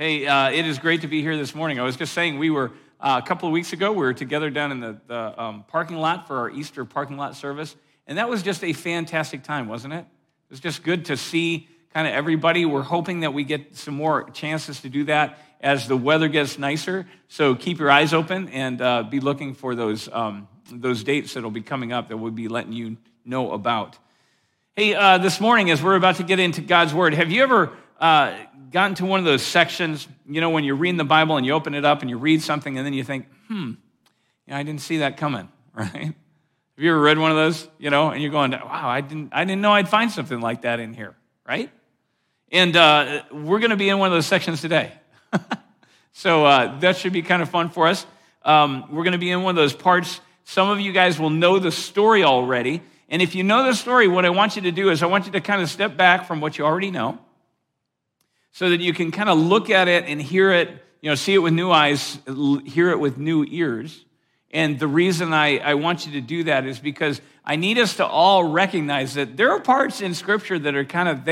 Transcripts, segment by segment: Hey, it is great to be here this morning. I was just saying we were, a couple of weeks ago, we were together down in the parking lot for our Easter parking lot service, and that was just a fantastic time, wasn't it? It was just good to see kind of everybody. We're hoping that we get some more chances to do that as the weather gets nicer, so keep your eyes open and be looking for those dates that will be coming up that we'll be letting you know about. Hey, this morning, as we're about to get into God's Word, have you ever gotten to one of those sections, you know, when you're reading the Bible and you open it up and you read something and then you think, you know, I didn't see that coming, right? Have you ever read one of those, you know, and you're going, wow, I didn't know I'd find something like that in here, right? And we're going to be in one of those sections today. So that should be kind of fun for us. We're going to be in one of those parts. Some of you guys will know the story already. And if you know the story, what I want you to do is I want you to kind of step back from what you already know so that you can kind of look at it and hear it, you know, see it with new eyes, hear it with new ears. And the reason I want you to do that is because I need us to all recognize that there are parts in Scripture that are kind of,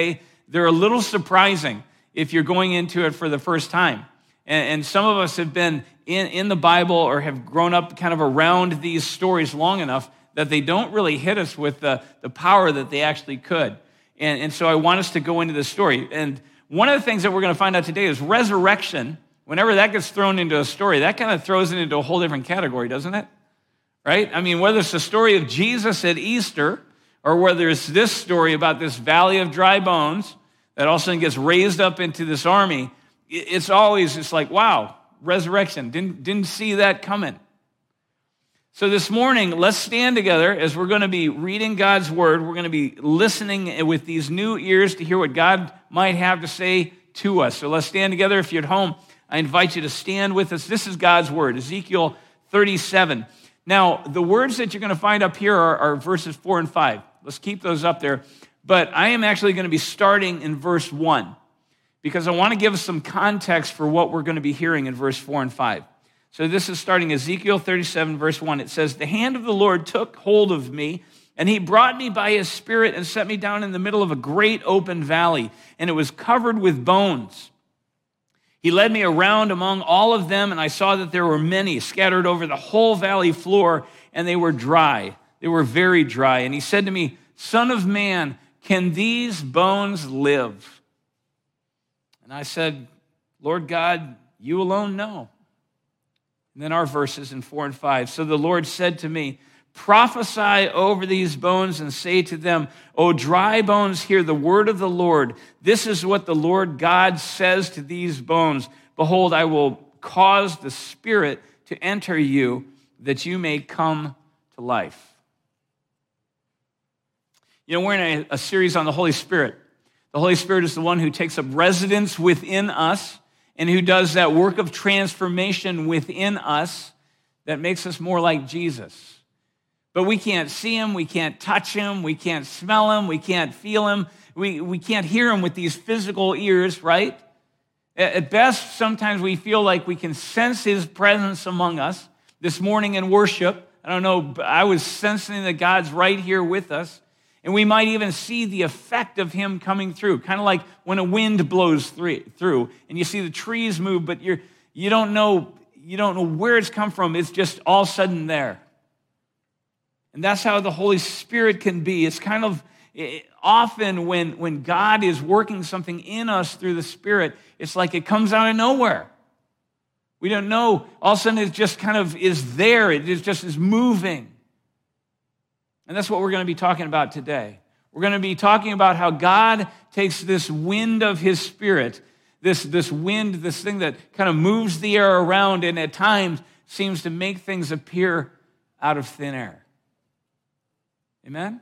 they're a little surprising if you're going into it for the first time. And some of us have been in the Bible or have grown up kind of around these stories long enough that they don't really hit us with the power that they actually could. And so I want us to go into this story. And one of the things that we're going to find out today is resurrection. Whenever that gets thrown into a story, that kind of throws it into a whole different category, doesn't it? Right? I mean, whether it's the story of Jesus at Easter or whether it's this story about this valley of dry bones that all of a sudden gets raised up into this army, it's always just like, wow, resurrection. Didn't see that coming. So this morning, let's stand together as we're going to be reading God's Word. We're going to be listening with these new ears to hear what God might have to say to us. So let's stand together. If you're at home, I invite you to stand with us. This is God's Word, Ezekiel 37. Now, the words that you're going to find up here are verses 4 and 5. Let's keep those up there. But I am actually going to be starting in verse 1 because I want to give some context for what we're going to be hearing in verse 4 and 5. So this is starting Ezekiel 37, verse 1. It says, "The hand of the Lord took hold of me, and he brought me by his spirit and set me down in the middle of a great open valley, and it was covered with bones. He led me around among all of them, and I saw that there were many scattered over the whole valley floor, and they were dry. They were very dry. And he said to me, 'Son of man, can these bones live?' And I said, 'Lord God, you alone know.'" And then our verses in 4 and 5. "So the Lord said to me, 'Prophesy over these bones and say to them, O dry bones, hear the word of the Lord. This is what the Lord God says to these bones. Behold, I will cause the Spirit to enter you that you may come to life.'" You know, we're in a series on the Holy Spirit. The Holy Spirit is the one who takes up residence within us and who does that work of transformation within us that makes us more like Jesus. But we can't see him, we can't touch him, we can't smell him, we can't feel him, we can't hear him with these physical ears, right? At best, sometimes we feel like we can sense his presence among us. This morning in worship, I don't know, but I was sensing that God's right here with us, and we might even see the effect of him coming through, kind of like when a wind blows through and you see the trees move, but you don't know where it's come from. It's just all of a sudden there. And that's how the Holy Spirit can be. It's kind of often when God is working something in us through the Spirit, it's like it comes out of nowhere. We don't know. All of a sudden it just kind of is there. It is just is moving. And that's what we're going to be talking about today. We're going to be talking about how God takes this wind of his Spirit, this wind, this thing that kind of moves the air around and at times seems to make things appear out of thin air. Amen?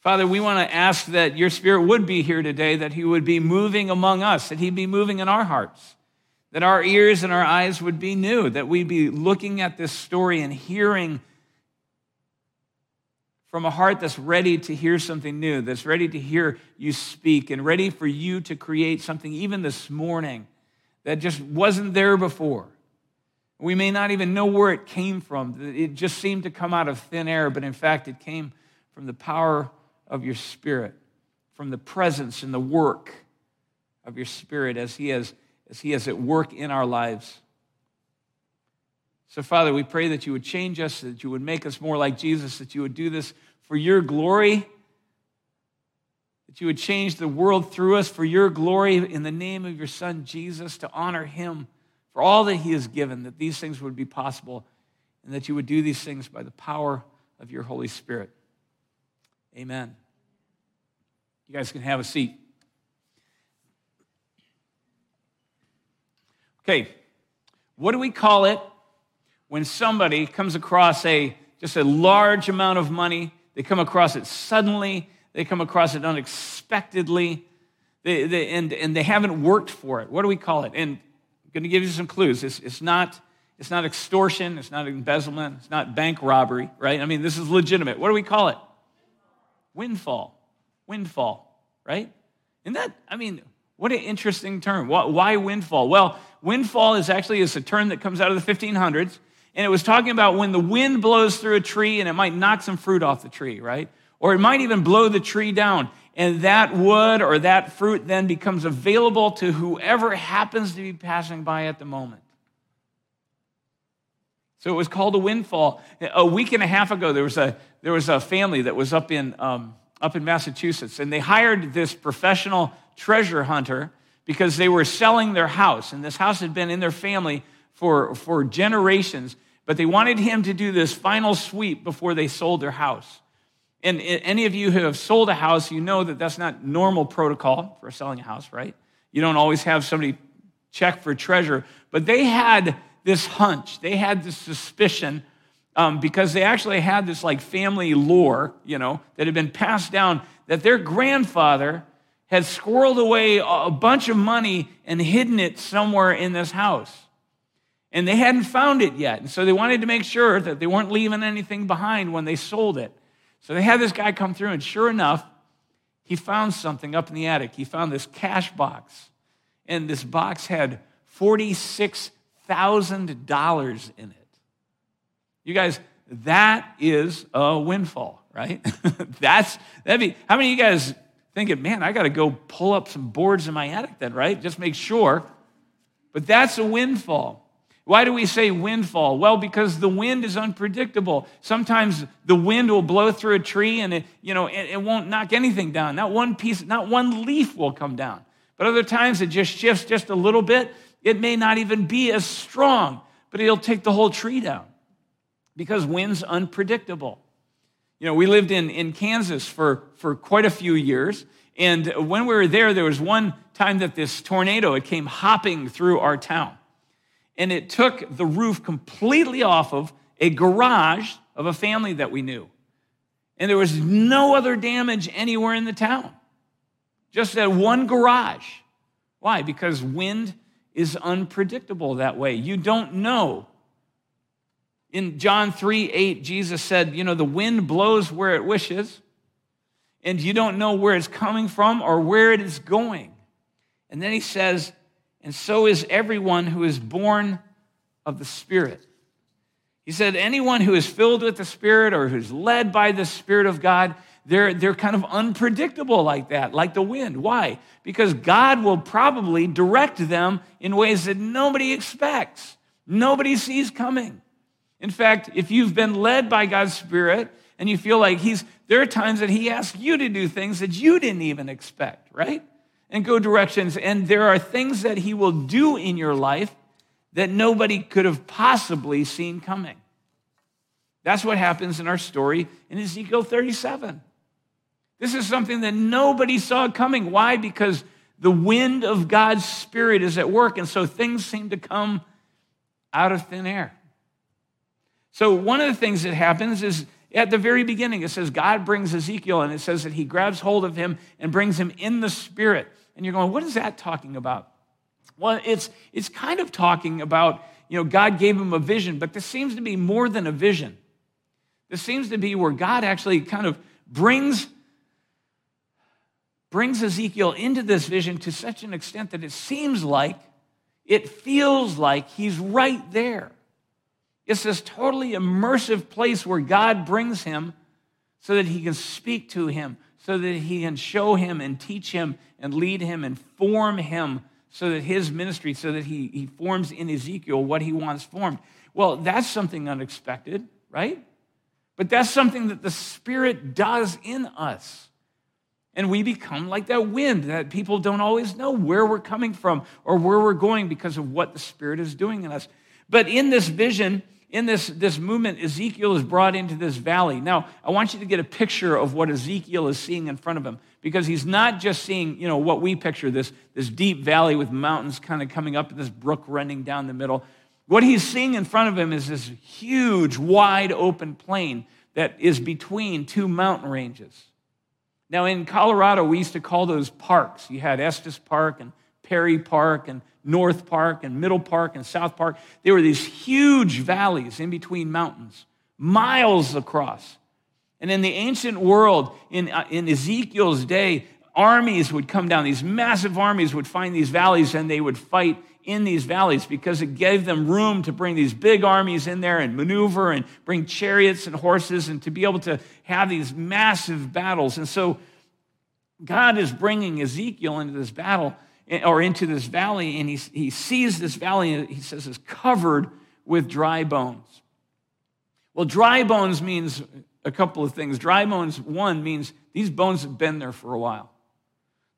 Father, we want to ask that your Spirit would be here today, that he would be moving among us, that he'd be moving in our hearts, that our ears and our eyes would be new, that we'd be looking at this story and hearing from a heart that's ready to hear something new, that's ready to hear you speak and ready for you to create something even this morning that just wasn't there before. We may not even know where it came from. It just seemed to come out of thin air, but in fact, it came from the power of your Spirit, from the presence and the work of your Spirit as he is at work in our lives. So, Father, we pray that you would change us, that you would make us more like Jesus, that you would do this for your glory, that you would change the world through us for your glory in the name of your Son, Jesus, to honor him for all that he has given, that these things would be possible, and that you would do these things by the power of your Holy Spirit. Amen. You guys can have a seat. Okay, what do we call it when somebody comes across just a large amount of money? They come across it suddenly. They come across it unexpectedly. They haven't worked for it. What do we call it? And I'm going to give you some clues. It's not extortion. It's not embezzlement. It's not bank robbery, right? I mean, this is legitimate. What do we call it? Windfall, right? And that, I mean, what an interesting term. Why windfall? Well, windfall is a term that comes out of the 1500s, and it was talking about when the wind blows through a tree and it might knock some fruit off the tree, right? Or it might even blow the tree down, and that wood or that fruit then becomes available to whoever happens to be passing by at the moment. So it was called a windfall. A week and a half ago, there was a family that was up in Massachusetts, and they hired this professional treasure hunter because they were selling their house, and this house had been in their family for generations, but they wanted him to do this final sweep before they sold their house. And any of you who have sold a house, you know that that's not normal protocol for selling a house, right? You don't always have somebody check for treasure, but they had this hunch, they had this suspicion, because they actually had this family lore, that had been passed down, that their grandfather had squirreled away a bunch of money and hidden it somewhere in this house. And they hadn't found it yet. And so they wanted to make sure that they weren't leaving anything behind when they sold it. So they had this guy come through, and sure enough, he found something up in the attic. He found this cash box. And this box had $46,000 in it. You guys, that is a windfall, right? How many of you guys thinking, man, I got to go pull up some boards in my attic then, right? Just make sure. But that's a windfall. Why do we say windfall? Well, because the wind is unpredictable. Sometimes the wind will blow through a tree and it won't knock anything down. Not one piece, not one leaf will come down. But other times it just shifts just a little bit. It may not even be as strong, but it'll take the whole tree down. Because wind's unpredictable. We lived in Kansas for quite a few years, and when we were there was one time that this tornado, it came hopping through our town, and it took the roof completely off of a garage of a family that we knew. And there was no other damage anywhere in the town, just that one garage. Why? Because wind is unpredictable that way. You don't know. In John 3:8, Jesus said, the wind blows where it wishes, and you don't know where it's coming from or where it is going. And then he says, and so is everyone who is born of the Spirit. He said, anyone who is filled with the Spirit or who's led by the Spirit of God, they're kind of unpredictable like that, like the wind. Why? Because God will probably direct them in ways that nobody expects, nobody sees coming. In fact, if you've been led by God's Spirit and you feel like there are times that he asks you to do things that you didn't even expect, right? And go directions. And there are things that he will do in your life that nobody could have possibly seen coming. That's what happens in our story in Ezekiel 37. This is something that nobody saw coming. Why? Because the wind of God's Spirit is at work. And so things seem to come out of thin air. So one of the things that happens is at the very beginning, it says God brings Ezekiel, and it says that he grabs hold of him and brings him in the Spirit. And you're going, what is that talking about? Well, it's kind of talking about, God gave him a vision, but this seems to be more than a vision. This seems to be where God actually kind of brings Ezekiel into this vision to such an extent that it feels like he's right there. It's this totally immersive place where God brings him so that he can speak to him, so that he can show him and teach him and lead him and form him so that his ministry, so that he forms in Ezekiel what he wants formed. Well, that's something unexpected, right? But that's something that the Spirit does in us. And we become like that wind that people don't always know where we're coming from or where we're going because of what the Spirit is doing in us. But in this vision, in this movement, Ezekiel is brought into this valley. Now, I want you to get a picture of what Ezekiel is seeing in front of him, because he's not just seeing, you know, what we picture, this deep valley with mountains kind of coming up and this brook running down the middle. What he's seeing in front of him is this huge, wide open plain that is between two mountain ranges. Now, in Colorado, we used to call those parks. You had Estes Park and Perry Park and North Park and Middle Park and South Park. They were these huge valleys in between mountains, miles across. And in the ancient world, in Ezekiel's day, armies would come down. These massive armies would find these valleys, and they would fight in these valleys because it gave them room to bring these big armies in there and maneuver and bring chariots and horses and to be able to have these massive battles. And so God is bringing Ezekiel into this battle, or into this valley, and he sees this valley, and he says it's covered with dry bones. Well, dry bones means a couple of things. Dry bones, one, means these bones have been there for a while.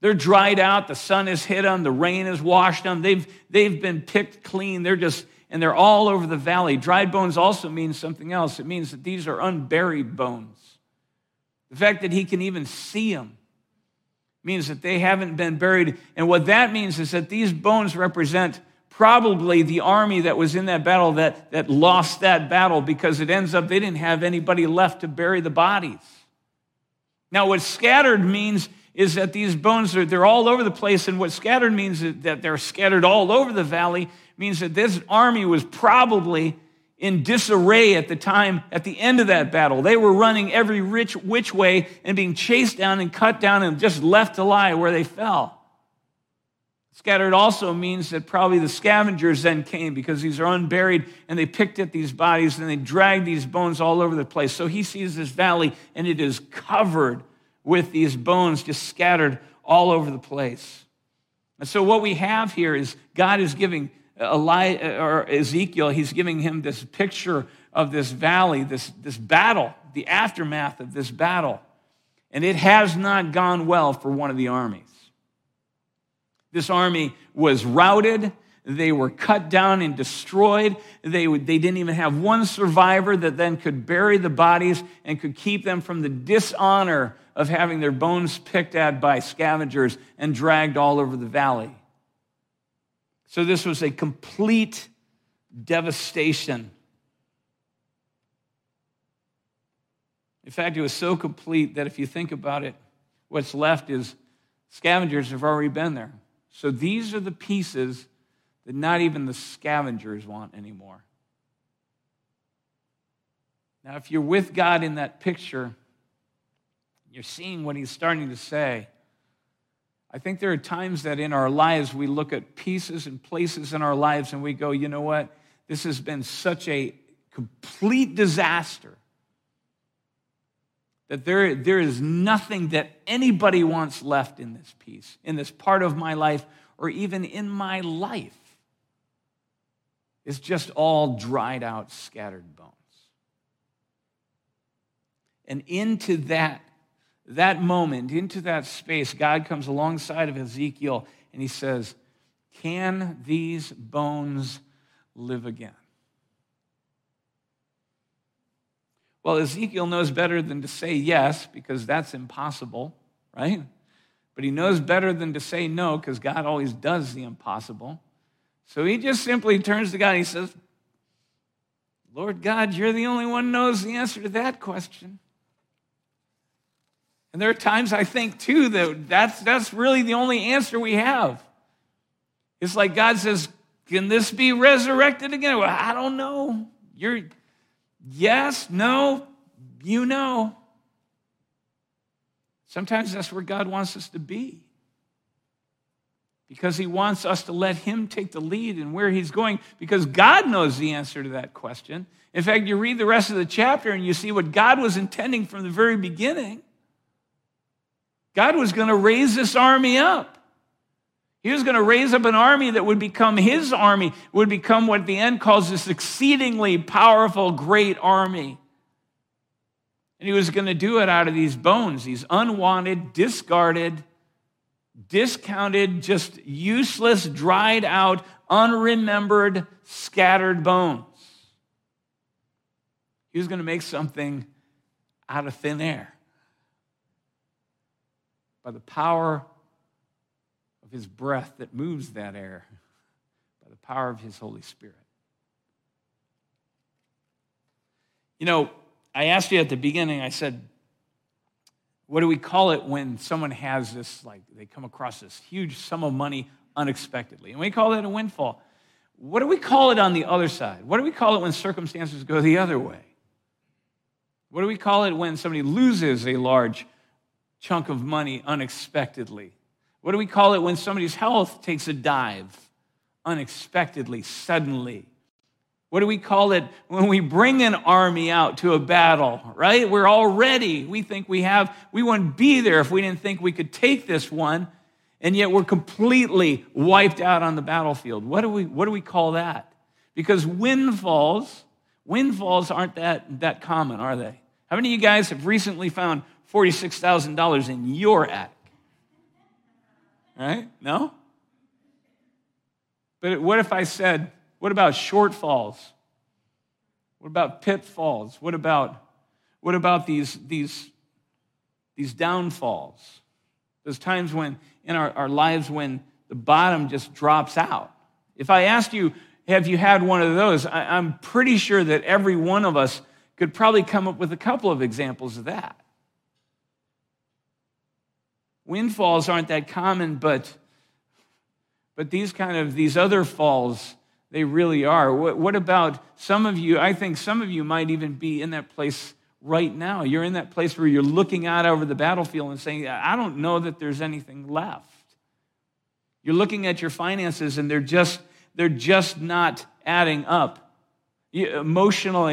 They're dried out, the sun has hit them, the rain has washed them, they've been picked clean, and they're all over the valley. Dried bones also means something else. It means that these are unburied bones. The fact that he can even see them means that they haven't been buried. And what that means is that these bones represent probably the army that was in that battle that lost that battle, because it ends up they didn't have anybody left to bury the bodies. Now, what scattered means is that these bones, they're all over the place, and what scattered means that they're scattered all over the valley, means that this army was probably in disarray at the time, at the end of that battle. They were running every which way and being chased down and cut down and just left to lie where they fell. Scattered also means that probably the scavengers then came, because these are unburied, and they picked at these bodies and they dragged these bones all over the place. So he sees this valley, and it is covered with these bones just scattered all over the place. And so what we have here is God is giving Ezekiel, he's giving him this picture of this valley, this battle, the aftermath of this battle. And it has not gone well for one of the armies. This army was routed. They were cut down and destroyed. They didn't even have one survivor that then could bury the bodies and could keep them from the dishonor of having their bones picked at by scavengers and dragged all over the valley. So this was a complete devastation. In fact, it was so complete that if you think about it, what's left is scavengers have already been there. So these are the pieces that not even the scavengers want anymore. Now, if you're with God in that picture, you're seeing what he's starting to say. I think there are times that in our lives we look at pieces and places in our lives and we go, you know what? This has been such a complete disaster that there is nothing that anybody wants left in this piece, in this part of my life, or even in my life. It's just all dried out, scattered bones. And into that moment, into that space, God comes alongside of Ezekiel, and he says, can these bones live again? Well, Ezekiel knows better than to say yes, because that's impossible, right? But he knows better than to say no, because God always does the impossible. So he just simply turns to God and he says, Lord God, you're the only one who knows the answer to that question. And there are times I think, too, that that's really the only answer we have. It's like God says, can this be resurrected again? Well, I don't know. Yes, no, you know. Sometimes that's where God wants us to be, because he wants us to let him take the lead in where he's going, because God knows the answer to that question. In fact, you read the rest of the chapter and you see what God was intending from the very beginning. God was going to raise this army up. He was going to raise up an army that would become his army, would become what the end calls this exceedingly powerful, great army. And he was going to do it out of these bones, these unwanted, discarded, discounted, just useless, dried out, unremembered, scattered bones. He was going to make something out of thin air by the power of his breath that moves that air, by the power of his Holy Spirit. You know, I asked you at the beginning, I said, what do we call it when someone has this, like they come across this huge sum of money unexpectedly? And we call it a windfall. What do we call it on the other side? What do we call it when circumstances go the other way? What do we call it when somebody loses a large chunk of money unexpectedly? What do we call it when somebody's health takes a dive unexpectedly, suddenly? What do we call it when we bring an army out to a battle, right? We're all ready. We think we wouldn't be there if we didn't think we could take this one, and yet we're completely wiped out on the battlefield. What do we call that? Because windfalls aren't that common, are they? How many of you guys have recently found $46,000 in your attic? Right? No? But what if I said, what about shortfalls? What about pitfalls? What about these downfalls? Those times when in our lives when the bottom just drops out. If I asked you, have you had one of those? I'm pretty sure that every one of us could probably come up with a couple of examples of that. Windfalls aren't that common, but these other falls, they really are. What about some of you? I think some of you might even be in that place right now. You're in that place where you're looking out over the battlefield and saying, I don't know that there's anything left. You're looking at your finances and they're just not adding up. The emotional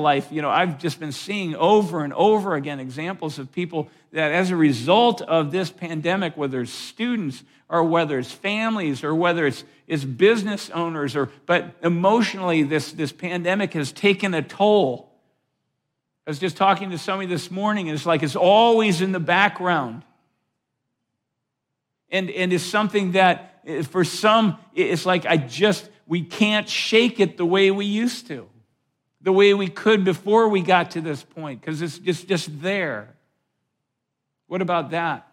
life, you know, I've just been seeing over and over again examples of people that as a result of this pandemic, whether it's students or whether it's families or whether it's business owners, but emotionally this pandemic has taken a toll. I was just talking to somebody this morning, and it's like it's always in the background. And it's something that for some, it's like we can't shake it the way we used to, the way we could before we got to this point, because it's just there. What about that?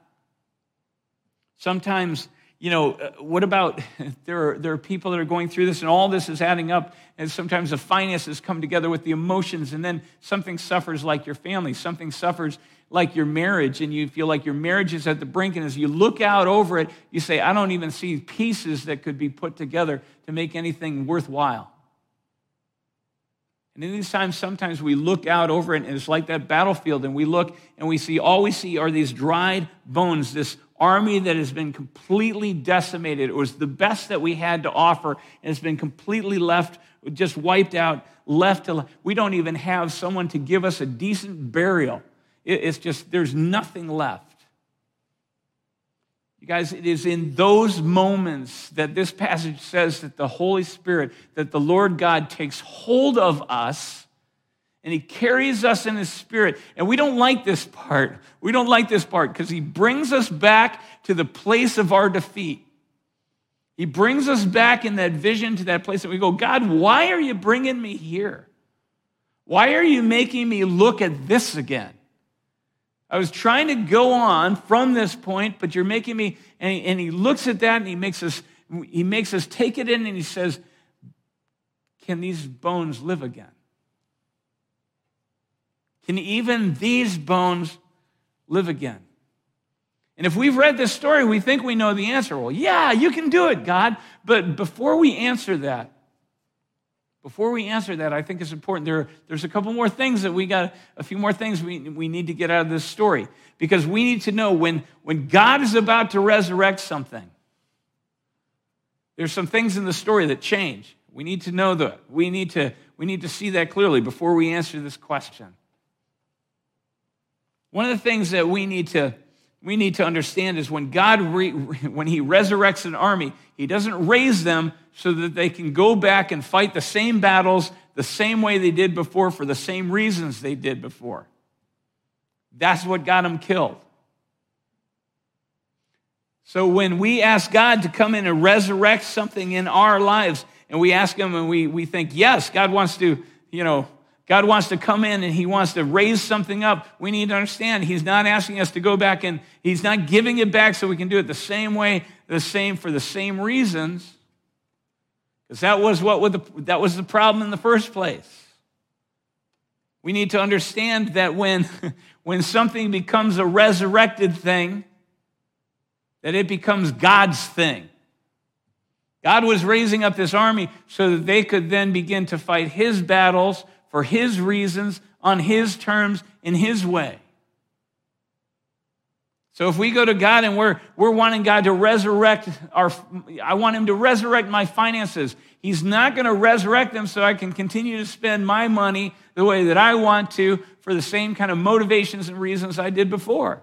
Sometimes, you know, what about there are people that are going through this and all this is adding up, and sometimes the finances come together with the emotions, and then something suffers like your family, something suffers like your marriage, and you feel like your marriage is at the brink, and as you look out over it, you say, I don't even see pieces that could be put together to make anything worthwhile. And in these times, sometimes we look out over it, and it's like that battlefield, and we look and all we see are these dried bones, this army that has been completely decimated. It was the best that we had to offer, and it's been completely wiped out. We don't even have someone to give us a decent burial. It's just, there's nothing left. You guys, it is in those moments that this passage says that the Holy Spirit, that the Lord God takes hold of us, and he carries us in his spirit. And we don't like this part. We don't like this part because he brings us back to the place of our defeat. He brings us back in that vision to that place that we go, God, why are you bringing me here? Why are you making me look at this again? I was trying to go on from this point, but you're making me, and he looks at that and he makes us take it in, and he says, can these bones live again? Can even these bones live again? And if we've read this story, we think we know the answer. Well, yeah, you can do it, God. But before we answer that, I think it's important. There's a couple more things that we need to get out of this story, because we need to know when God is about to resurrect something, there's some things in the story that change. We need to know that. We need to see that clearly before we answer this question. One of the things that we need to understand is when God, when he resurrects an army, he doesn't raise them so that they can go back and fight the same battles the same way they did before for the same reasons they did before. That's what got them killed. So when we ask God to come in and resurrect something in our lives, and we ask him and we think, yes, God wants to, God wants to come in and he wants to raise something up. We need to understand he's not asking us to go back and he's not giving it back so we can do it the same way, for the same reasons. Because that was the problem in the first place. We need to understand that when something becomes a resurrected thing, that it becomes God's thing. God was raising up this army so that they could then begin to fight his battles for his reasons, on his terms, in his way. So if we go to God and we're wanting God to I want him to resurrect my finances. He's not going to resurrect them so I can continue to spend my money the way that I want to for the same kind of motivations and reasons I did before.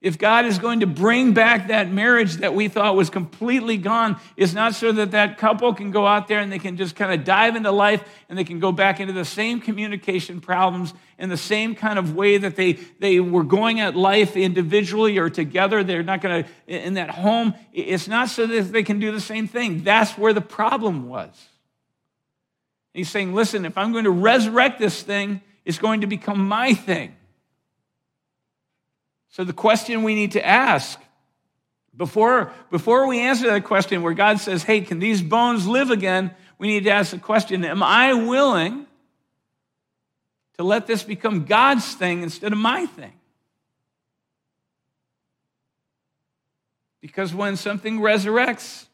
If God is going to bring back that marriage that we thought was completely gone, it's not so that that couple can go out there and they can just kind of dive into life and they can go back into the same communication problems and the same kind of way that they were going at life individually or together. They're not going to, in that home, it's not so that they can do the same thing. That's where the problem was. And he's saying, listen, if I'm going to resurrect this thing, it's going to become my thing. So the question we need to ask, before we answer that question where God says, hey, can these bones live again? We need to ask the question, am I willing to let this become God's thing instead of my thing? Because when something resurrects,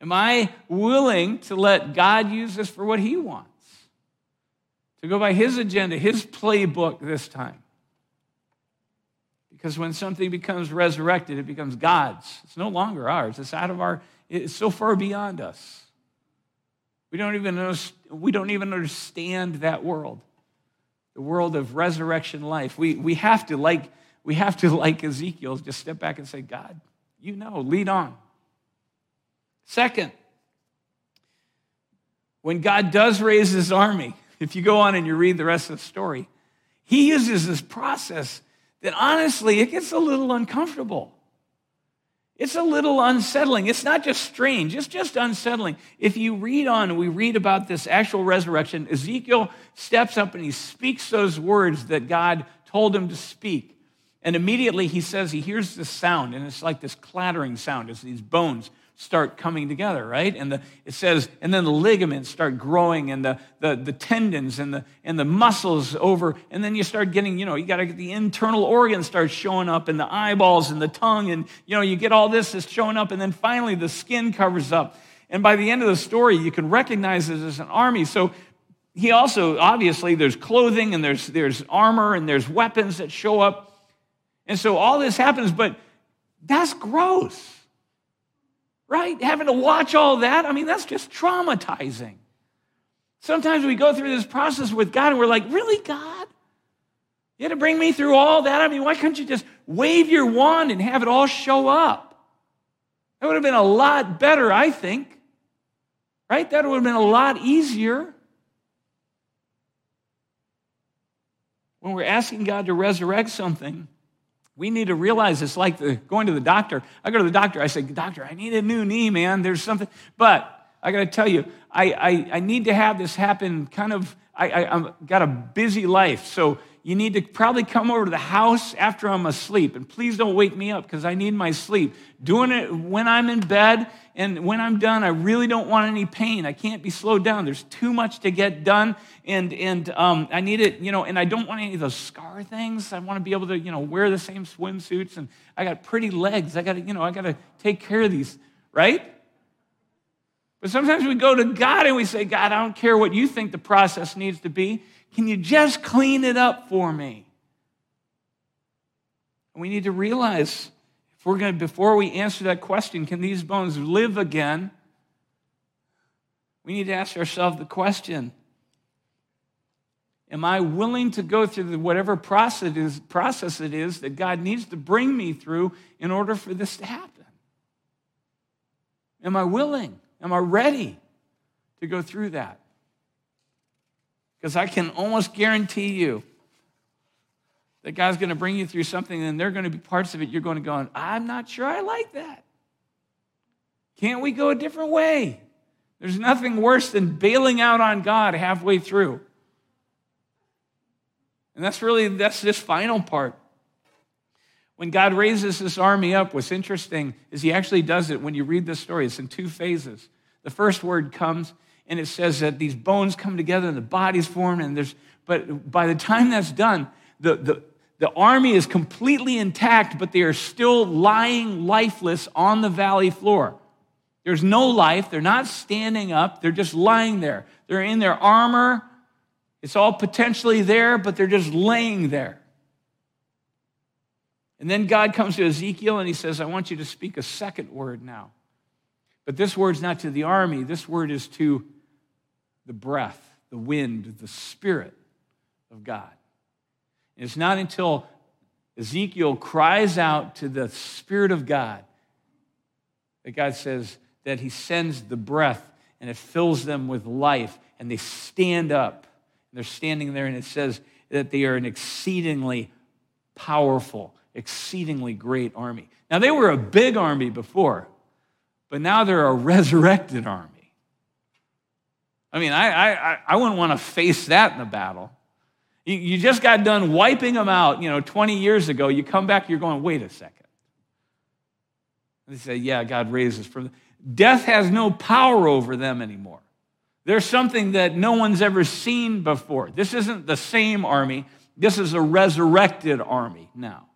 am I willing to let God use this for what he wants? To go by his agenda, his playbook this time. Because when something becomes resurrected, it becomes God's. It's no longer ours. It's so far beyond us. We don't even understand that world, the world of resurrection life. We have to, like Ezekiel, just step back and say, God, lead on. Second, when God does raise his army, if you go on and you read the rest of the story, he uses this process that honestly, it gets a little uncomfortable. It's a little unsettling. It's not just strange, it's just unsettling. If you read on, we read about this actual resurrection. Ezekiel steps up and he speaks those words that God told him to speak. And immediately he hears this sound, and it's like this clattering sound as these bones start coming together, right? And then the ligaments start growing, and the tendons and the muscles over, and then you start getting, you got to get the internal organs start showing up, and the eyeballs and the tongue, and you get all this is showing up, and then finally the skin covers up. And by the end of the story, you can recognize it as an army. So he also, obviously, there's clothing and there's armor and there's weapons that show up. And so all this happens, but that's gross. Right? Having to watch all that, that's just traumatizing. Sometimes we go through this process with God and we're like, really, God? You had to bring me through all that? Why couldn't you just wave your wand and have it all show up? That would have been a lot better, I think. Right? That would have been a lot easier. When we're asking God to resurrect something, we need to realize it's like going to the doctor. I go to the doctor. I say, doctor, I need a new knee, man. There's something. But I got to tell you, I need to have this happen kind of, I've got a busy life. So you need to probably come over to the house after I'm asleep. And please don't wake me up because I need my sleep. Doing it when I'm in bed and when I'm done, I really don't want any pain. I can't be slowed down. There's too much to get done. And I need it, and I don't want any of those scar things. I want to be able to, wear the same swimsuits. And I got pretty legs. I got to take care of these, right? But sometimes we go to God and we say, God, I don't care what you think the process needs to be. Can you just clean it up for me? And we need to realize, before we answer that question, can these bones live again? We need to ask ourselves the question, Am I willing to go through whatever process it is that God needs to bring me through in order for this to happen? Am I willing? Am I ready to go through that? Because I can almost guarantee you that God's going to bring you through something, and there are going to be parts of it you're going to go, I'm not sure I like that. Can't we go a different way? There's nothing worse than bailing out on God halfway through. And that's this final part. When God raises this army up, what's interesting is he actually does it when you read this story. It's in two phases. The first word comes, and it says that these bones come together, and the body's formed, but by the time that's done, the army is completely intact, but they are still lying lifeless on the valley floor. There's no life. They're not standing up. They're just lying there. They're in their armor. It's all potentially there, but they're just laying there. And then God comes to Ezekiel and he says, I want you to speak a second word now. But this word's not to the army. This word is to the breath, the wind, the Spirit of God. And it's not until Ezekiel cries out to the Spirit of God that God says that he sends the breath and it fills them with life and they stand up. They're standing there, and it says that they are an exceedingly powerful, exceedingly great army. Now, they were a big army before, but now they're a resurrected army. I mean, I wouldn't want to face that in a battle. You just got done wiping them out, 20 years ago. You come back, you're going, wait a second. They say, yeah, God raises from them. Death has no power over them anymore. There's something that no one's ever seen before. This isn't the same army. This is a resurrected army now.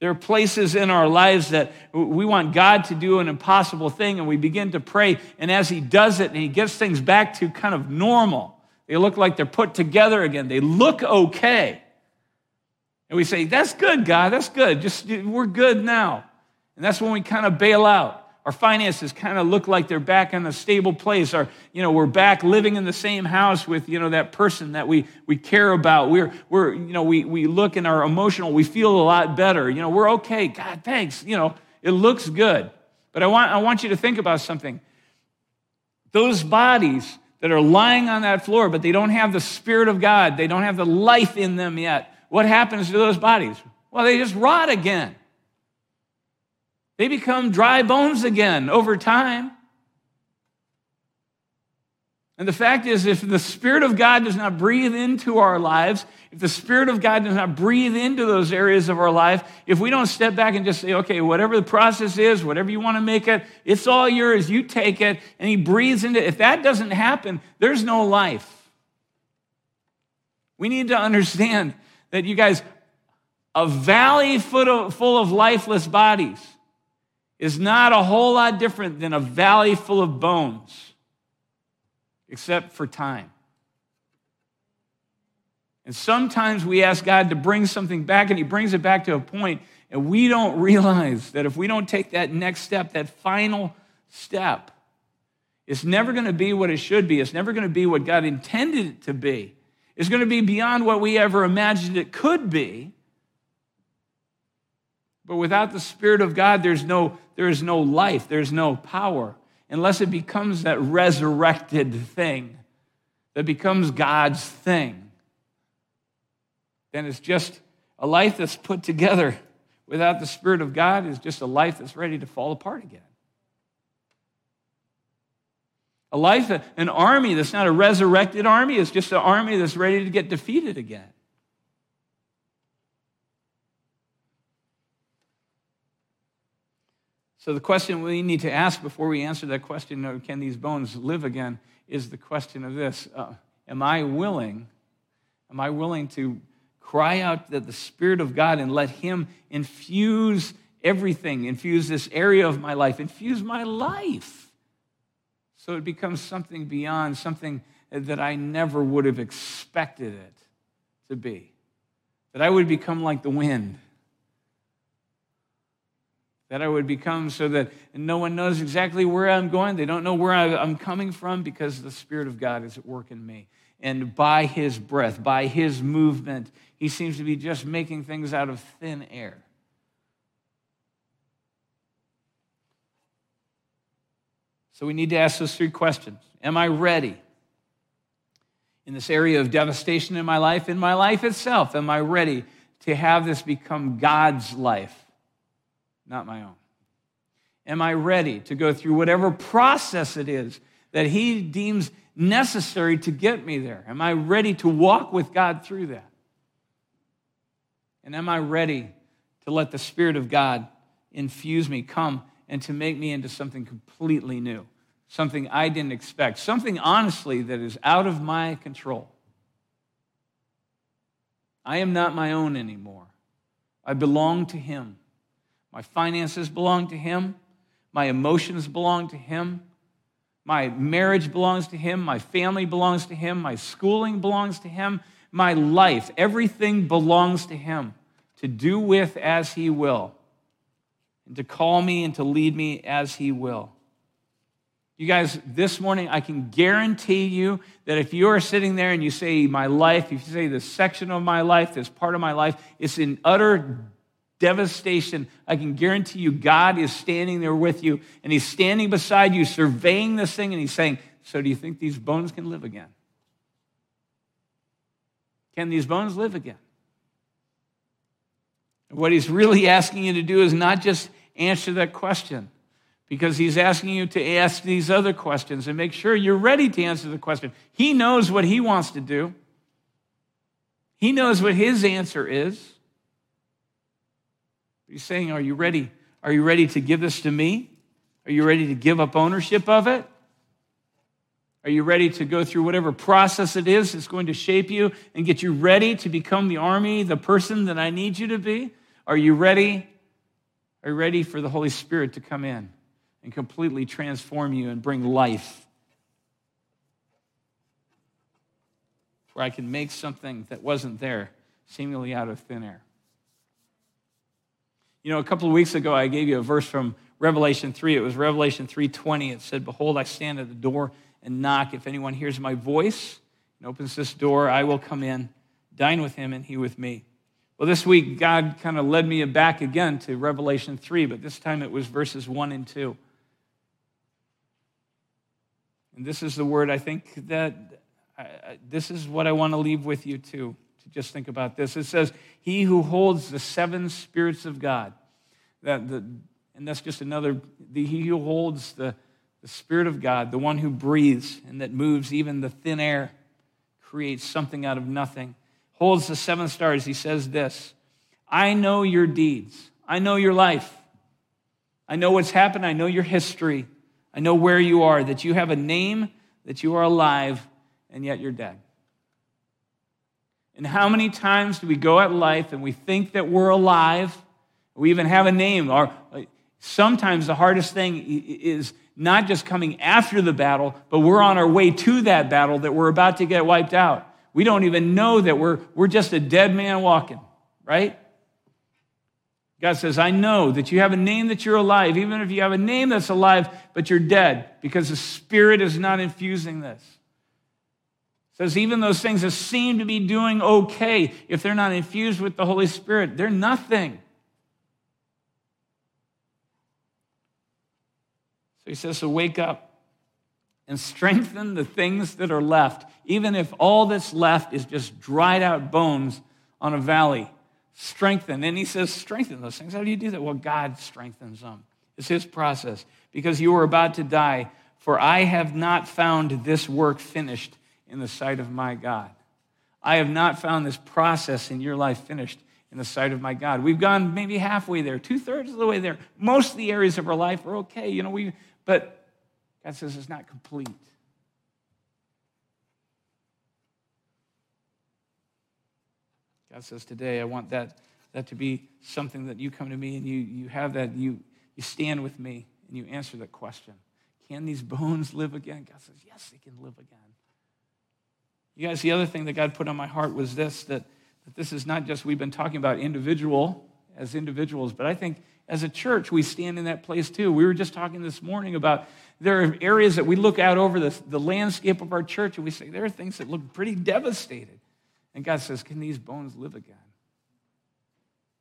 There are places in our lives that we want God to do an impossible thing, and we begin to pray, and as he does it, and he gets things back to kind of normal, they look like they're put together again. They look okay. And we say, that's good, God, that's good. Just we're good now. And that's when we kind of bail out. Our finances kind of look like they're back in a stable place. We're back living in the same house with, that person that we care about. We look in our emotional, we feel a lot better. We're okay. God, thanks. It looks good. But I want you to think about something. Those bodies that are lying on that floor, but they don't have the Spirit of God. They don't have the life in them yet. What happens to those bodies? Well, they just rot again. They become dry bones again over time. And the fact is, if the Spirit of God does not breathe into our lives, if the Spirit of God does not breathe into those areas of our life, if we don't step back and just say, okay, whatever the process is, whatever you want to make it, it's all yours, you take it, and he breathes into it. If that doesn't happen, there's no life. We need to understand that, you guys, a valley full of lifeless bodies is not a whole lot different than a valley full of bones, except for time. And sometimes we ask God to bring something back, and he brings it back to a point, and we don't realize that if we don't take that next step, that final step, it's never going to be what it should be. It's never going to be what God intended it to be. It's going to be beyond what we ever imagined it could be. But without the Spirit of God, there is no life, there's no power, unless it becomes that resurrected thing that becomes God's thing. Then it's just a life that's put together without the Spirit of God is just a life that's ready to fall apart again. A life, an army that's not a resurrected army, is just an army that's ready to get defeated again. So the question we need to ask before we answer that question, can these bones live again, is the question of this. Am I willing to cry out that the Spirit of God and let him infuse everything, infuse this area of my life, infuse my life so it becomes something beyond, something that I never would have expected it to be, that I would become like the wind. that I would become so that no one knows exactly where I'm going. They don't know where I'm coming from because the Spirit of God is at work in me. And by his breath, by his movement, he seems to be just making things out of thin air. So we need to ask those three questions. Am I ready? In this area of devastation in my life itself, am I ready to have this become God's life, not my own? Am I ready to go through whatever process it is that he deems necessary to get me there? Am I ready to walk with God through that? And am I ready to let the Spirit of God infuse me, come, and to make me into something completely new, something I didn't expect, something honestly that is out of my control? I am not my own anymore. I belong to him. My finances belong to him. My emotions belong to him. My marriage belongs to him. My family belongs to him. My schooling belongs to him. My life, everything belongs to him to do with as he will, and to call me and to lead me as he will. You guys, this morning, I can guarantee you that if you are sitting there and you say, my life, if you say this section of my life, this part of my life, it's in utter devastation, I can guarantee you God is standing there with you, and he's standing beside you, surveying this thing, and he's saying, so do you think these bones can live again? Can these bones live again? And what he's really asking you to do is not just answer that question, because he's asking you to ask these other questions and make sure you're ready to answer the question. He knows what he wants to do. He knows what his answer is. He's saying, are you ready? Are you ready to give this to me? Are you ready to give up ownership of it? Are you ready to go through whatever process it is that's going to shape you and get you ready to become the army, the person that I need you to be? Are you ready? Are you ready for the Holy Spirit to come in and completely transform you and bring life, where I can make something that wasn't there seemingly out of thin air? You know, a couple of weeks ago, I gave you a verse from Revelation 3. It was Revelation 3:20. It said, behold, I stand at the door and knock. If anyone hears my voice and opens this door, I will come in, dine with him, and he with me. Well, this week, God kind of led me back again to Revelation 3, but this time it was verses 1 and 2. And this is the word I think that, this is what I want to leave with you too. Just think about this. It says, he who holds the seven spirits of God, and that's just another, he who holds the Spirit of God, the one who breathes and that moves even the thin air, creates something out of nothing, holds the seven stars. He says this, I know your deeds. I know your life. I know what's happened. I know your history. I know where you are, that you have a name, that you are alive, and yet you're dead. And how many times do we go at life and we think that we're alive? We even have a name. Sometimes the hardest thing is not just coming after the battle, but we're on our way to that battle that we're about to get wiped out. We don't even know that we're just a dead man walking, right? God says, I know that you have a name that you're alive, even if you have a name that's alive, but you're dead because the Spirit is not infusing this. Says even those things that seem to be doing okay, if they're not infused with the Holy Spirit, they're nothing. So he says, so wake up and strengthen the things that are left. Even if all that's left is just dried out bones on a valley, strengthen. And he says, strengthen those things. How do you do that? Well, God strengthens them. It's his process. Because you are about to die, for I have not found this work finished in the sight of my God. I have not found this process in your life finished in the sight of my God. We've gone maybe halfway there, two-thirds of the way there. Most of the areas of our life are okay, but God says it's not complete. God says today, I want that to be something that you come to me and you have that, you stand with me and you answer that question. Can these bones live again? God says, yes, they can live again. You guys, the other thing that God put on my heart was this, that this is not just, we've been talking about individuals, but I think As a church, we stand in that place too. We were just talking this morning about there are areas that we look out over the landscape of our church and we say, there are things that look pretty devastated. And God says, can these bones live again?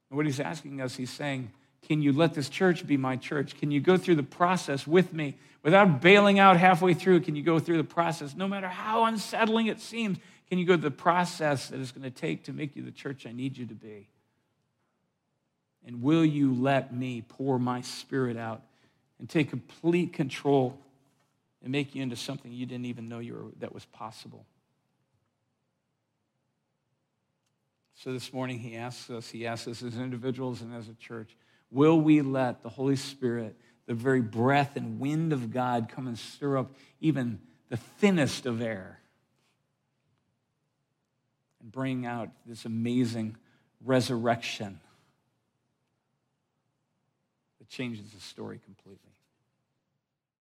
And what he's asking us, he's saying, can you let this church be my church? Can you go through the process with me without bailing out halfway through? Can you go through the process, no matter how unsettling it seems? Can you go through the process that it's going to take to make you the church I need you to be? And will you let me pour my spirit out and take complete control and make you into something you didn't even know that was possible? So this morning he asks us as individuals and as a church, will we let the Holy Spirit, the very breath and wind of God, come and stir up even the thinnest of air and bring out this amazing resurrection that changes the story completely?